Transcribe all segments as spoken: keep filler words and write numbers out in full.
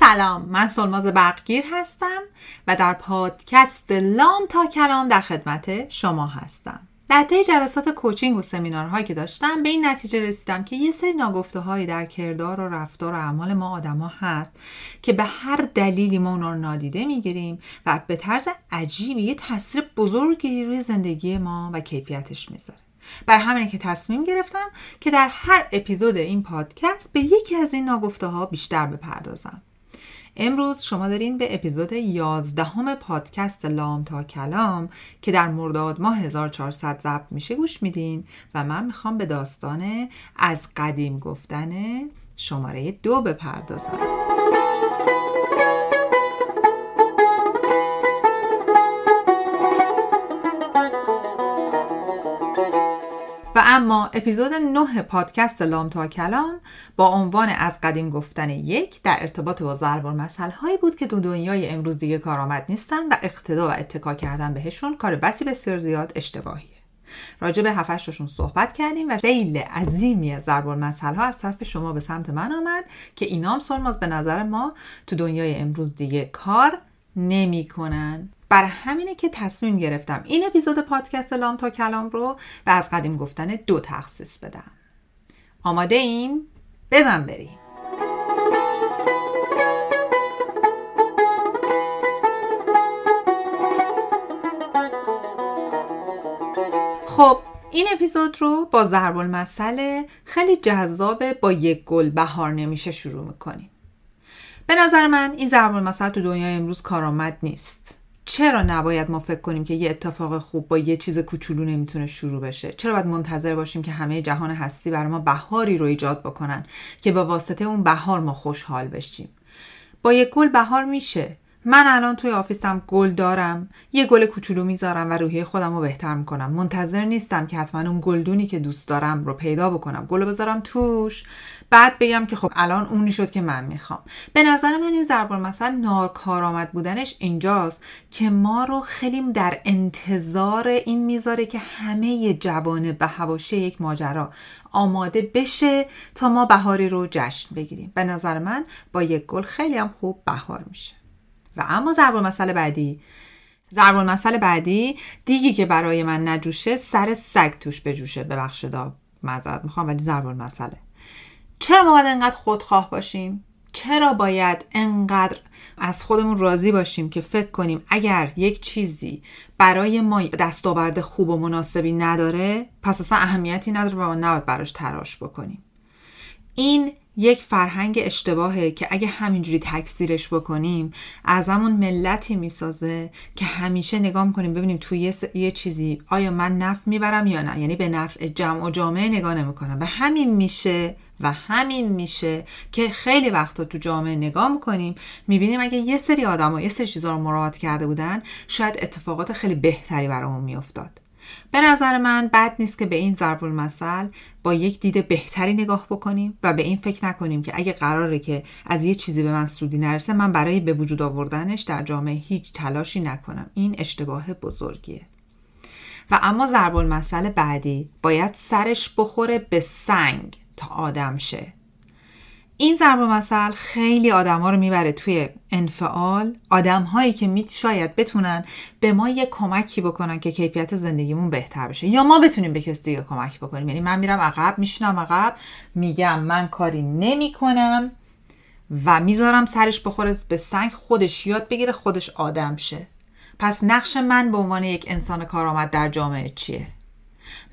سلام، من سلماز برقگیر هستم و در پادکست لام تا کلام در خدمت شما هستم. در طی جلسات کوچینگ و سمینارهایی که داشتم به این نتیجه رسیدم که یه سری ناگفته‌هایی در کردار و رفتار و اعمال ما آدما هست که به هر دلیلی ما اونا رو نادیده میگیریم و به طرز عجیبی یه تاثیر بزرگی روی زندگی ما و کیفیتش میذاره. بر همینه که تصمیم گرفتم که در هر اپیزود این پادکست به یکی از این ناگفته‌ها بیشتر بپردازم. امروز شما دارین به اپیزود یازدهم پادکست لام تا کلام که در مرداد ماه هزار و چهارصد ضبط میشه گوش میدین و من میخوام به داستان از قدیم گفتن شماره دو بپردازم. و اما اپیزود نه پادکست لام تا کلام با عنوان از قدیم گفتن یک در ارتباط با ضرب المثل هایی بود که دو دنیای امروز دیگه کارآمد نیستن و اقتدا و اتکا کردن بهشون کار بسی بسیار زیاد اشتباهیه. راجع به هفت تاشون صحبت کردیم و سیل عظیمی از ضرب المثل ها از طرف شما به سمت من آمد که اینام سلماز به نظر ما تو دنیای امروز دیگه کار نمی‌کنن. بر همینه که تصمیم گرفتم این اپیزود پادکست لام تا کلام رو و از قدیم گفتن دو تخصیص بدم. آماده ایم؟ بزن بریم. خب این اپیزود رو با ضرب المثل خیلی جذاب با یک گل بهار نمیشه شروع میکنیم. به نظر من این ضرب المثل تو دنیای امروز کارآمد نیست. چرا نباید ما فکر کنیم که یه اتفاق خوب با یه چیز کوچولو نمیتونه شروع بشه؟ چرا باید منتظر باشیم که همه جهان هستی برای ما بهاری رو ایجاد بکنن که با واسطه اون بهار ما خوشحال بشیم؟ با یه گل بهار میشه. من الان توی آفیسم گل دارم، یه گل کوچولو میذارم و روحیه خودم رو بهتر میکنم. منتظر نیستم که حتما اون گلدونی که دوست دارم رو پیدا بکنم، گل رو بذارم توش، بعد بگم که خب الان اونی شد که من میخوام. به نظر من این ضرب المثل ناکارآمد بودنش اینجاست که ما رو خیلی در انتظار این میذاره که همه جوانه به حواشی یک ماجرا آماده بشه تا ما بهاری رو جشن بگیریم. به نظر من با یک گل خیلی هم خوب بهار میشه. و اما ضرب المثل بعدی ضرب المثل بعدی دیگه که برای من نجوشه سر سگ توش بجوشه. ببخشید معذرت میخوام، ولی ضرب المثله. چرا ما باید انقدر خودخواه باشیم؟ چرا باید انقدر از خودمون راضی باشیم که فکر کنیم اگر یک چیزی برای ما دستاورد خوب و مناسبی نداره پس اصلا اهمیتی نداره و ما نباید براش تلاش بکنیم؟ این یک فرهنگ اشتباهه که اگه همینجوری تکثیرش بکنیم ازمون ملتی میسازه که همیشه نگاه میکنیم ببینیم توی یه, س... یه چیزی آیا من نفع میبرم یا نه، یعنی به نفع جمع و جامعه نگاه نمیکنم. به همین میشه و همین میشه که خیلی وقتا تو جامعه نگاه میکنیم میبینیم اگه یه سری آدم ها یه سری چیزا رو مراعات کرده بودن شاید اتفاقات خیلی بهتری برامون میافتاد. به نظر من بد نیست که به این ضرب المثل با یک دید بهتری نگاه بکنیم و به این فکر نکنیم که اگه قراره که از یه چیزی به من سودی نرسه من برای به وجود آوردنش در جامعه هیچ تلاشی نکنم. این اشتباه بزرگیه. و اما ضرب المثل بعدی باید سرش بخوره به سنگ تا آدم شه. این ضرب المثل خیلی آدما رو میبره توی انفعال، آدم‌هایی که می شاید بتونن به ما یه کمکی بکنن که کیفیت زندگیمون بهتر بشه یا ما بتونیم به کسی دیگه کمک بکنیم. یعنی من میرم عقب، میشینم عقب، میگم من کاری نمی‌کنم و میذارم سرش بخوره به سنگ، خودش یاد بگیره، خودش آدم شه. پس نقش من به عنوان یک انسان کارآمد در جامعه چیه؟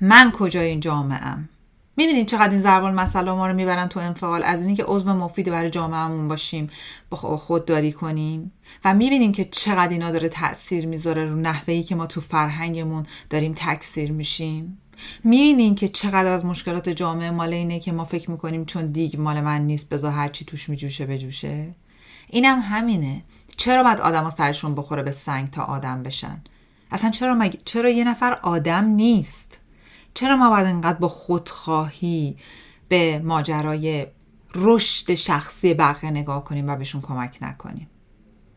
من کجای این جامعه‌ام؟ میبینین چقدر این ضرب المثل ما رو میبرن تو انفعال از اینی که عضو مفید برای جامعهمون باشیم با خودداری کنیم و میبینیم که چقدر اینا داره تأثیر میذاره رو نحوهی که ما تو فرهنگمون داریم تکثیر میشیم. میبینین که چقدر از مشکلات جامعه مال اینه که ما فکر میکنیم چون دیگ مال من نیست بذار هرچی توش میجوشه بجوشه. اینم همینه. چرا باید آدم ها سرشون بخوره به سنگ تا آدم بشن؟ اصلا چرا مگ... چرا یه نفر آدم نیست؟ چرا ما باید انقدر با خودخواهی به ماجرای رشد شخصی بقیه نگاه کنیم و بهشون کمک نکنیم؟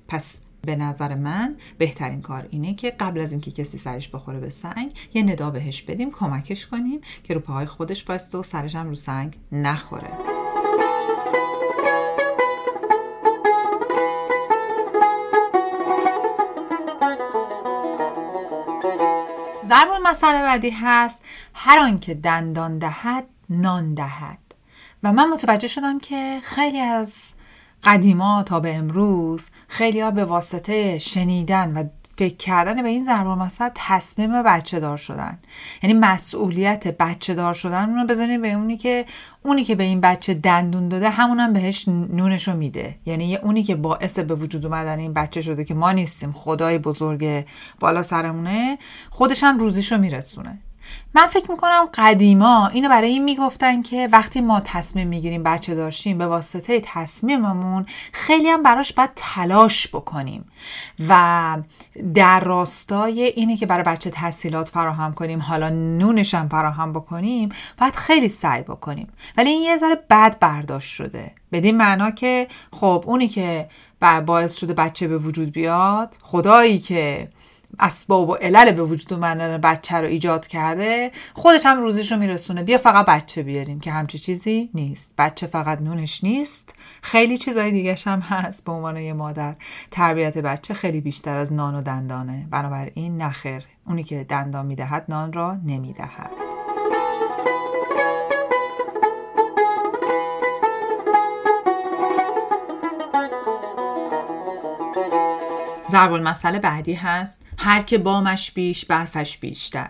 پس به نظر من بهترین کار اینه که قبل از اینکه کسی سرش بخوره به سنگ یه ندا بهش بدیم، کمکش کنیم که رو پاهای خودش وایسته و سرش هم رو سنگ نخوره. ضرب المثل بعدی هست هر آن که دندان دهد نان دهد. و من متوجه شدم که خیلی از قدیما تا به امروز خیلی ها به واسطه شنیدن و فکر کردن به این ضرب المثل تصمیم بچه دار شدن. یعنی مسئولیت بچه دار شدن اونو بزنید به اونی که اونی که به این بچه دندون داده همونم بهش نونشو میده. یعنی اونی که باعث به وجود اومدن این بچه شده که ما نیستیم، خدای بزرگ بالا سرمونه، خودش هم روزیشو میرسونه. من فکر میکنم قدیما اینو برای این میگفتن که وقتی ما تصمیم میگیریم بچه داشتیم، به واسطه تصمیممون خیلی هم براش باید تلاش بکنیم و در راستای اینه که برای بچه تحصیلات فراهم کنیم، حالا نونش هم فراهم بکنیم، باید خیلی سعی بکنیم. ولی این یه ذره بد برداشت شده، بدین معنا که خب اونی که باعث شده بچه به وجود بیاد، خدایی که اسباب و علل به وجود اومدن بچه رو ایجاد کرده، خودش هم روزیش رو میرسونه. بیا فقط بچه بیاریم، که همچی چیزی نیست. بچه فقط نونش نیست، خیلی چیزای دیگه‌ش هم هست. به عنوان یه مادر تربیت بچه خیلی بیشتر از نان و دندانه. بنابراین نخیر، اونی که دندان میدهد نان را نمیدهد. ضرب المثل بعدی هست هر که بامش بیش برفش بیشتر.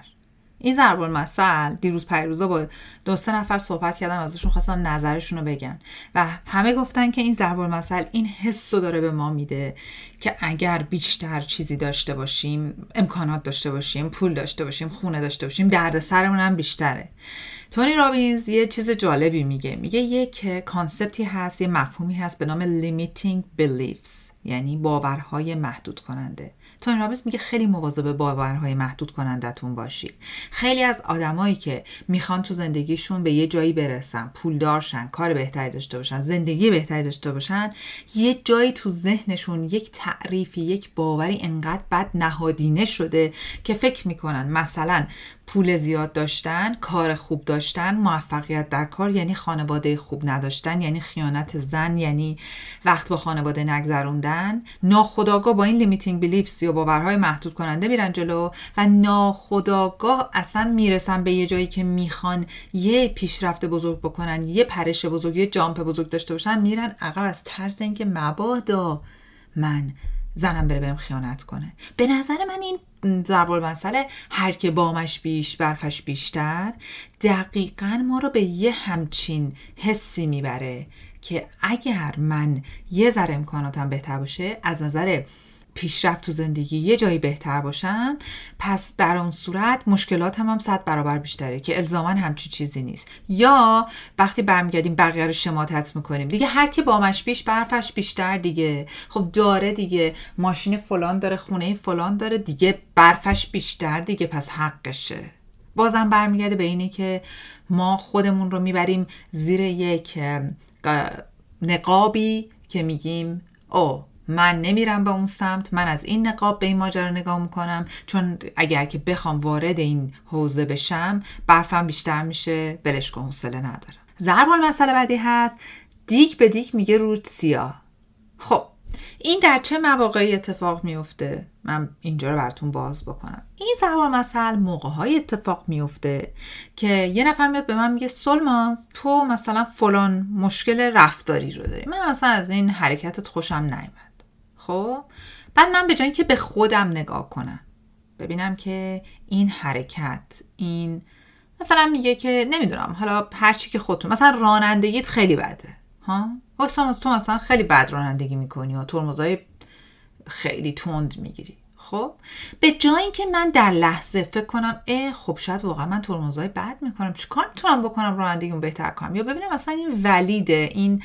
این ضرب المثل دیروز پریروزا با دو سه نفر صحبت کردم، ازشون خواستم نظرشون رو بگن و همه گفتن که این ضرب المثل این حسو داره به ما میده که اگر بیشتر چیزی داشته باشیم، امکانات داشته باشیم، پول داشته باشیم، خونه داشته باشیم، درد سرمون هم بیشتره. تونی رابینز یه چیز جالبی میگه، میگه یک کانسپتی هست، یه مفهومی هست به نام limiting beliefs، یعنی باورهای محدود کننده. تونی رابینز میگه خیلی مواظب باورهای محدود کنندتون باشید. خیلی از آدمایی که میخوان تو زندگیشون به یه جایی برسن، پولدار شن، کار بهتری داشته باشن، زندگی بهتری داشته باشن، یه جایی تو ذهنشون یک تعریفی، یک باوری انقدر بد نهادینه شده که فکر میکنن مثلا پول زیاد داشتن، کار خوب داشتن، موفقیت در کار یعنی خانواده خوب نداشتن، یعنی خیانت زن، یعنی وقت با خانواده نگذروندن. ناخودآگاه با این لیمیتینگ بیلیفز یا باورهای محدود کننده میرن جلو و ناخودآگاه اصلا میرسن به یه جایی که میخوان یه پیشرفت بزرگ بکنن، یه پرش بزرگ، یه جامپ بزرگ داشته باشن، میرن عقب از ترس اینکه مبادا من زنم بره بهم خیانت کنه. به نظر من این ضرب المثل هر که بامش بیش برفش بیشتر دقیقاً ما رو به یه همچین حسی میبره که اگر من یه ذره امکاناتم بهتر باشه، از نظر پیشرفت تو زندگی یه جایی بهتر باشم، پس در اون صورت مشکلات هم هم صد برابر بیشتره، که الزاماً همچین چیزی نیست. یا وقتی برمیگردیم بقیه رو شماتت میکنیم دیگه، هر که بامش بیش برفش بیشتر دیگه، خب داره دیگه، ماشین فلان داره، خونه فلان داره دیگه، برفش بیشتر دیگه، پس حقشه. بازم برمیگرده به اینه که ما خودمون رو میبریم زیر یک نقابی که میگیم او من نمیرم به اون سمت، من از این نقاب به این ماجرا نگاه میکنم، چون اگر که بخوام وارد این حوزه بشم برفم بیشتر میشه، بلش کن، حوصله ندارم. ضرب المثل بعدی هست دیگ به دیگ میگه رود سیاه. خب این در چه مواقعی اتفاق میفته؟ من اینجا رو براتون باز بکنم. این ضرب المثل موقع‌های اتفاق میفته که یه نفر میاد به من میگه سلماز تو مثلا فلان مشکل رفتاری رو داری، من مثلا از این حرکتت خوشم نیومد. خب بعد من به جایی که به خودم نگاه کنم ببینم که این حرکت، این مثلا میگه که نمیدونم، حالا هرچی که خودتون، مثلا رانندگیت خیلی بده ها، واسه تو مثلا خیلی بد رانندگی میکنی و ترمزای خیلی تند میگیری. خب به جایی که من در لحظه فکر کنم اه خب شاید واقعا من ترمزای بد میکنم، چیکار میتونم بکنم رانندگیمو بهتر کنم، یا ببینم مثلا این ولیده، این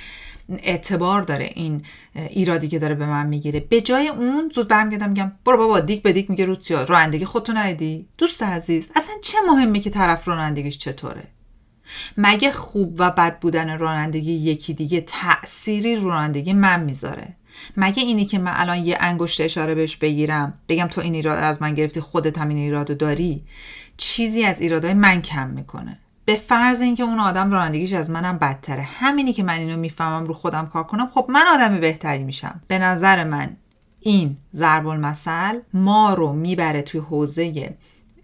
اعتبار داره، این ایرادی که داره به من میگیره، به جای اون زود برمیگردم میگم برو بابا دیگ به دیگ میگه روت سیاه، رانندگی خودتو ندیدی دوست عزیز، اصلا چه مهمه که طرف رانندگیش چطوره؟ مگه خوب و بد بودن رانندگی یکی دیگه تأثیری رانندگی من میذاره؟ مگه اینی که من الان یه انگشت اشاره بهش بگیرم بگم تو این ایراد از من گرفتی، خودت همین ایرادو داری، چیزی از ایرادای من کم میکنه؟ به فرض اینکه اون آدم رانندگیش از منم بدتره، همینی که من اینو میفهمم رو خودم کار کنم، خب من آدم بهتری میشم. به نظر من این ضرب المثل ما رو میبره توی حوزه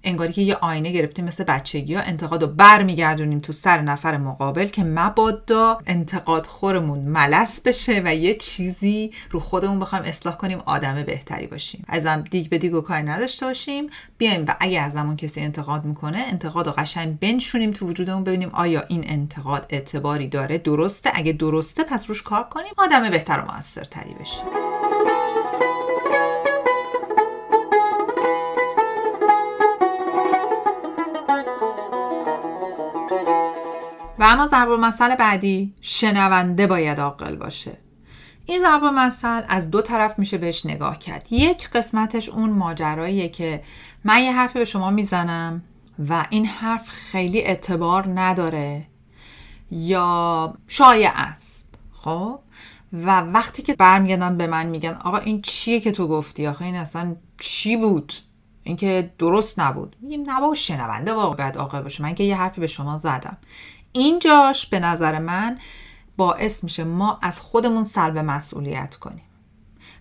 انگاری که یه آینه گرفتیم مثل بچگی‌ها، انتقادو برمیگردونیم تو سر نفر مقابل که مبادا انتقاد خورمون ملس بشه و یه چیزی رو خودمون بخوایم اصلاح کنیم، آدم بهتری باشیم، ازم دیگ به دیگو کاری نداشته باشیم، بیایم و اگه ازمون کسی انتقاد میکنه انتقادو قشنگ بنشونیم تو وجودمون، ببینیم آیا این انتقاد اعتباری داره، درسته، اگه درسته پس روش کار کنیم، آدم بهتر و موثرتری بشیم. و اما ضرب المثل بعدی، شنونده باید عاقل باشه. این ضرب المثل از دو طرف میشه بهش نگاه کرد. یک قسمتش اون ماجراییه که من یه حرفی به شما میزنم و این حرف خیلی اعتبار نداره یا شایع است، خب، و وقتی که برمیگردن به من میگن آقا این چیه که تو گفتی، آخه این اصلا چی بود، این که درست نبود، میگیم نبا، شنونده باید عاقل باشه، من که یه حرفی به شما زدم. اینجاش به نظر من باعث میشه ما از خودمون سلب مسئولیت کنیم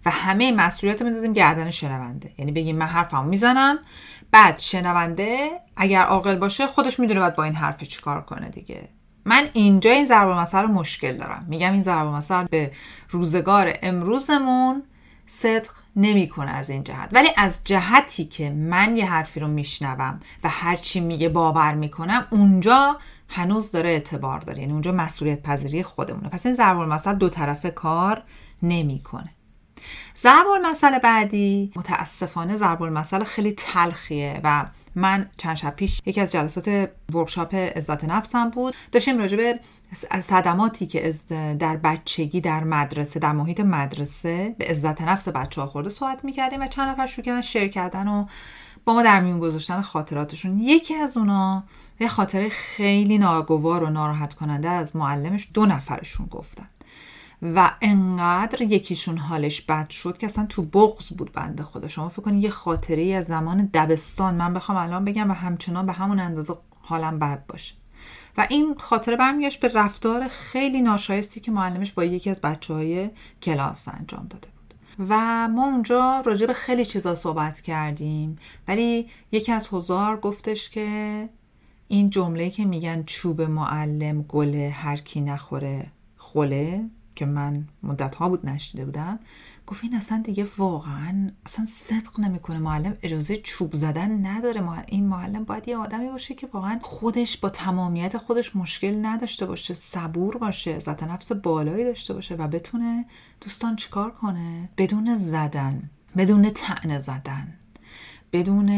و همه مسئولیت رو می‌ذاریم گردن شنونده، یعنی بگیم من حرفمو میزنم، بعد شنونده اگر عاقل باشه خودش میدونه بعد با این حرف چیکار کنه دیگه. من اینجا این ضرب المثل رو مشکل دارم، میگم این ضرب المثل به روزگار امروزمون صدق نمیکنه از این جهت. ولی از جهتی که من یه حرفی رو میشنوم و هر چی میگه باور میکنم، اونجا هنوز داره اعتبار داره، یعنی اونجا مسئولیت پذیری خودمونه. پس این ضرب المثل دو طرفه کار نمیکنه. ضرب المثل بعدی، متاسفانه ضرب المثل خیلی تلخیه و من چند شب پیش یکی از جلسات ورکشاپ عزت نفسم بود، داشتیم راجع به صدماتی که در بچگی در مدرسه، در محیط مدرسه به عزت نفس بچه‌ها خورده صحبت می‌کردیم و چند نفر شروع کردن شیر کردن و با ما در میون گذاشتن خاطراتشون. یکی از اونا یه خاطره خیلی ناگوار و ناراحت کننده از معلمش دو نفرشون گفتن و انقدر یکیشون حالش بد شد که اصلا تو بغض بود بنده خدا. شما فکر کنید یه خاطره ای از زمان دبستان من بخوام الان بگم و همچنان به همون اندازه حالم بد باشه. و این خاطره برمیگشت به رفتار خیلی ناشایستی که معلمش با یکی از بچه‌های کلاس انجام داده بود. و ما اونجا راجع به خیلی چیزا صحبت کردیم، ولی یکی از حضار گفتش که این جمله‌ای که میگن چوب معلم گله هر کی نخوره خله، که من مدت‌ها بود نشیده بودم، گفت این اصلا دیگه واقعا اصلا صدق نمیکنه، معلم اجازه چوب زدن نداره، این معلم باید یه آدمی باشه که واقعا خودش با تمامیت خودش مشکل نداشته باشه، صبور باشه، عزت نفس بالایی داشته باشه و بتونه دوستان چیکار کنه بدون زدن، بدون طعنه زدن، بدون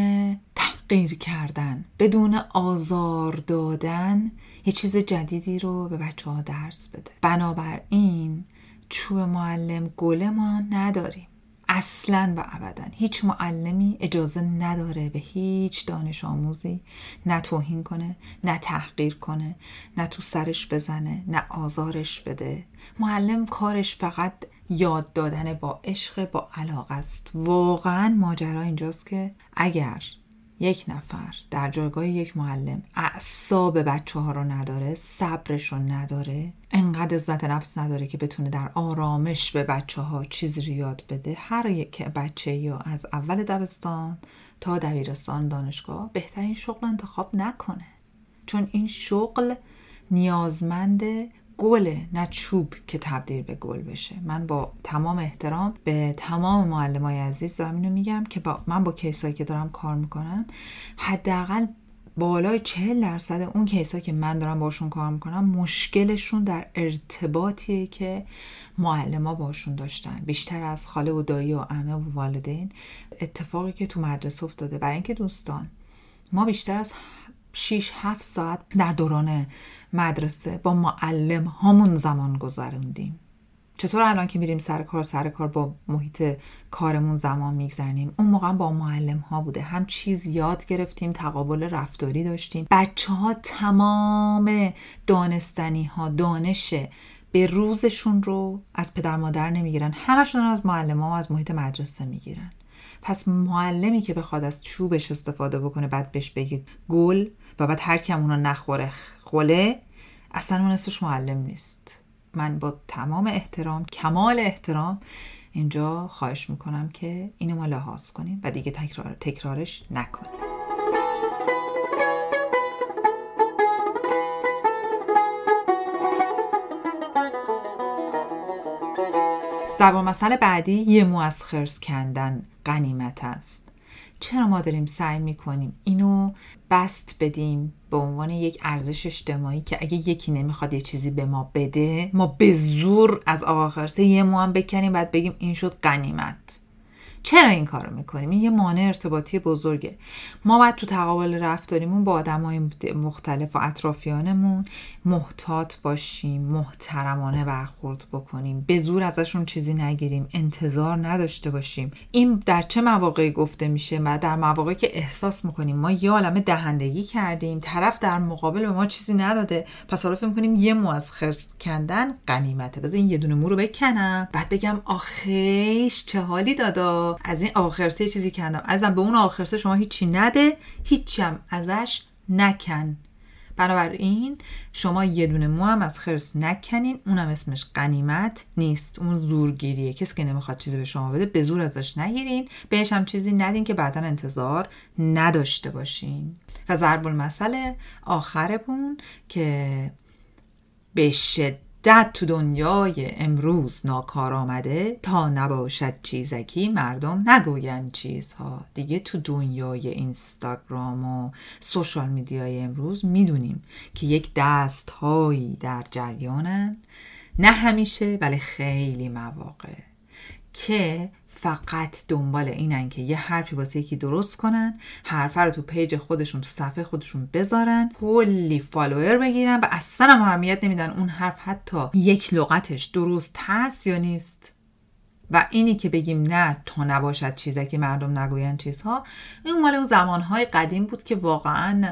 تحقیر کردن، بدون آزار دادن یه چیز جدیدی رو به بچه ها درس بده. بنابراین چوب معلم گله ما نداریم اصلاً و ابداً. هیچ معلمی اجازه نداره به هیچ دانش آموزی نه توهین کنه، نه تحقیر کنه، نه تو سرش بزنه، نه آزارش بده. معلم کارش فقط یاد دادن با عشق، با علاقه است. واقعاً ماجرا اینجاست که اگر یک نفر در جایگاه یک معلم اعصاب بچه ها رو نداره، صبرش رو نداره، انقدر عزت نفس نداره که بتونه در آرامش به بچه ها چیزی رو یاد بده، هر یک بچه یا از اول دبستان تا دبیرستان دانشگاه بهترین شغل انتخاب نکنه، چون این شغل نیازمند گله نه چوب که تبدیل به گل بشه. من با تمام احترام به تمام معلمای عزیز دارم اینو میگم که با من با کیسایی که دارم کار میکنم حداقل بالای چهل درصد اون کیسایی که من دارم باشون کار میکنم مشکلشون در ارتباطیه که معلما باشون داشتن، بیشتر از خاله و دایی و عمه و والدین. اتفاقی که تو مدرسه افتاده، برای اینکه دوستان ما بیشتر از شش هفت ساعت در دوران مدرسه با معلم هامون زمان گذروندیم. چطور الان که میریم سر کار سر کار با محیط کارمون زمان میگذرونیم، اون موقع با معلم ها بوده، هم چیز یاد گرفتیم، تقابل رفتاری داشتیم، بچه ها تمام دانستنی ها، دانش به روزشون رو از پدر مادر نمیگیرن، همشون از معلم ها و از محیط مدرسه میگیرن. پس معلمی که بخواد از چوبش استفاده بکنه بعد بهش بگید گل و بعد هر کی اونو نخوره خله، اصلا اون اسمش معلم نیست. من با تمام احترام، کمال احترام اینجا خواهش میکنم که اینو ما لحاظ کنیم و دیگه تکرار تکرارش نکنیم. ضرب مثل بعدی یه مو از خرس کندن غنیمت است. چرا ما داریم سعی میکنیم اینو بست بدیم به عنوان یک ارزش اجتماعی که اگه یکی نمیخواد یه چیزی به ما بده، ما به زور از آقا خرسه یه مو هم بکنیم بعد بگیم این شد غنیمت. چرا این کارو میکنیم؟ این یه مانع ارتباطی بزرگه. ما باید تو تقابل رفتاریمون با آدمای مختلف و اطرافیانمون محتاط باشیم، محترمانه برخورد بکنیم، به زور ازشون چیزی نگیریم، انتظار نداشته باشیم. این در چه مواقعی گفته میشه؟ ما در مواقعی که احساس میکنیم ما یه عالمه دهندگی کردیم، طرف در مقابل به ما چیزی نداده، پس حالا فکر میکنیم یه مو از خرس کندن غنیمته، بذار این یه دونه مو رو بکنم بعد بگم آخیش چه حالی دادا، از این آخرسه چیزی کندم. ازم به اون آخرسه شما هیچی نده، هیچم ازش نکن. بنابراین شما یه دونه مو هم از خرس نکنین، اونم اسمش غنیمت نیست، اون زورگیریه. کسی که نمیخواد چیزی به شما بده به زور ازش نگیرین، بهش هم چیزی ندین که بعداً انتظار نداشته باشین. و ضرب المثل آخرمون که به شدت داد تو دنیای امروز ناکار آمده، تا نباشد چیزکی مردم نگوین چیزها. دیگه تو دنیای اینستاگرام و سوشال میدیای امروز میدونیم که یک دست هایی در جریانن، نه همیشه ولی خیلی مواقع، که فقط دنبال اینن که یه حرفی واسه یکی درست کنن، حرف رو تو پیج خودشون، تو صفحه خودشون بذارن، کلی فالوور بگیرن و اصلا هم اهمیت نمیدن اون حرف حتی یک لغتش درست هست یا نیست. و اینی که بگیم نه تا نباشد چیزی که مردم نگوین چیزها، این مال اون زمانهای قدیم بود که واقعا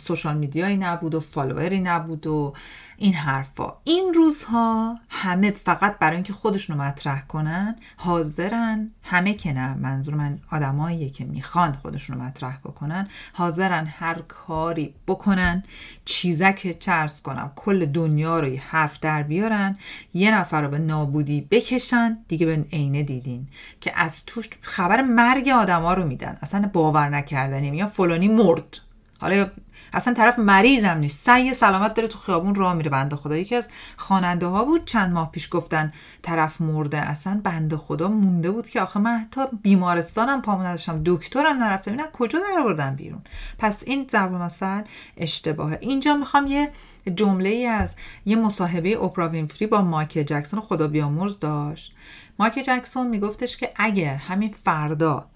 سوشال میدیایی نبود و فالووری نبود و این حرفا. این روزها همه فقط برای اینکه خودشونو مطرح کنن حاضرن، همه که نه، منظور من آدماییه که میخوان خودشونو مطرح بکنن، حاضرن هر کاری بکنن چیزک چرس کنم، کل دنیا رو حرف در بیارن، یه نفر رو به نابودی بکشن. دیگه به عینه دیدین که از توش خبر مرگ آدما رو میدن، اصلا باور نکردنی، میگن فلانی مرد، حالا اصلا طرف مریض هم نیست، سعی سلامت داره تو خیابون راه میره. بنده خدا یکی از خواننده ها بود چند ماه پیش گفتن طرف مرده، اصلا بنده خدا مونده بود که آخه من تا بیمارستانم پامو نداشتم، دکترم نرفتم، اینا کجا در آوردن بیرون. پس این ضرب المثل اشتباهه. اینجا میخوام یه جمله‌ای از یه مصاحبه اپرا وینفری با مایک جکسون خدا بیامرز داشت. مایک جکسون میگفتش که اگر همین فردا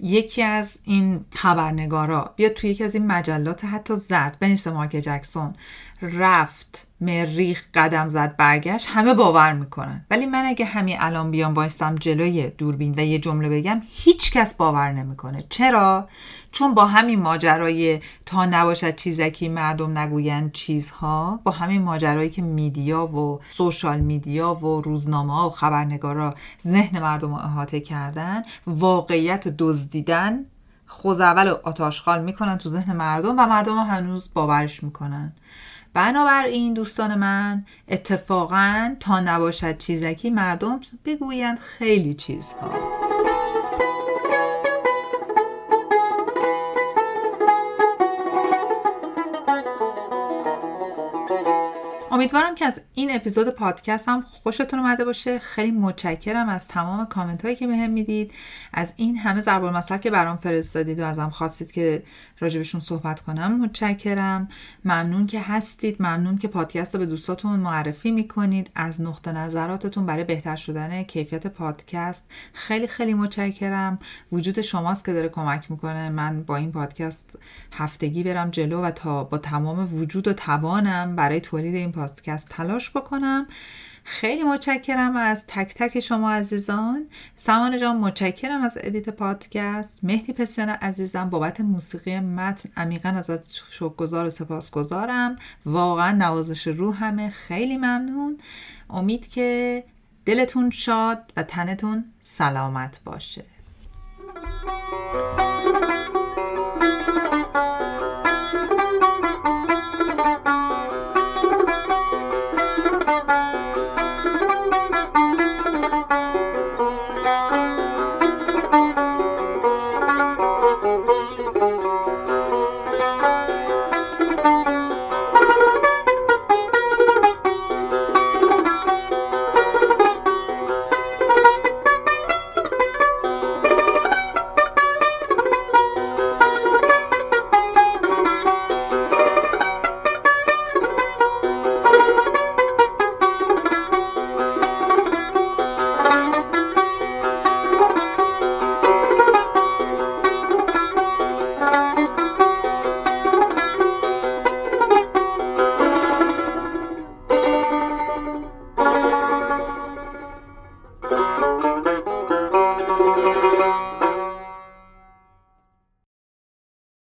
یکی از این خبرنگارا بیا توی یکی از این مجلات حتی زرد بنویسه مایک جکسون رفت مریخ قدم زد برگشت، همه باور میکنن. ولی من اگه همین الان بیام وایستم جلوی دوربین و یه جمله بگم، هیچ کس باور نمیکنه. چرا؟ چون با همین ماجرای تا نباشد چیزکی مردم نگوین چیزها، با همین ماجرایی که میدیا و سوشال میدیا و روزنامه ها و خبرنگارا ذهن مردم رو احاطه کردن، واقعیت دزدیدن، خوز اول آتاشخال میکنن تو ذهن مردم و مردم هنوز باورش میکنن. بنابراین دوستان من، اتفاقاً تا نباشد چیزکی مردم بگویند خیلی چیزها. امیدوارم که از این اپیزود پادکست هم خوشتون اومده باشه. خیلی متشکرم از تمام کامنت هایی که بهم میدید، از این همه ضرب المثل که برام فرستادید و ازم خواستید که راجبشون صحبت کنم. متشکرم، ممنون که هستید، ممنون که پادکست رو به دوستاتون معرفی میکنید، از نقطه نظراتتون برای بهتر شدن کیفیت پادکست خیلی خیلی متشکرم. وجود شماست که داره کمک میکنه من با این پادکست هفتگی برم جلو و تا با تمام وجود و توانم برای تولید این پادکست تلاش بکنم. خیلی متشکرم از تک تک شما عزیزان. سامان جان متشکرم از ادیت پادکست. مهدی پسیان عزیزم بابت موسیقی متن عمیقا ازت شکرگزار و سپاسگزارم، واقعا نوازش روح همه. خیلی ممنون. امید که دلتون شاد و تنتون سلامت باشه.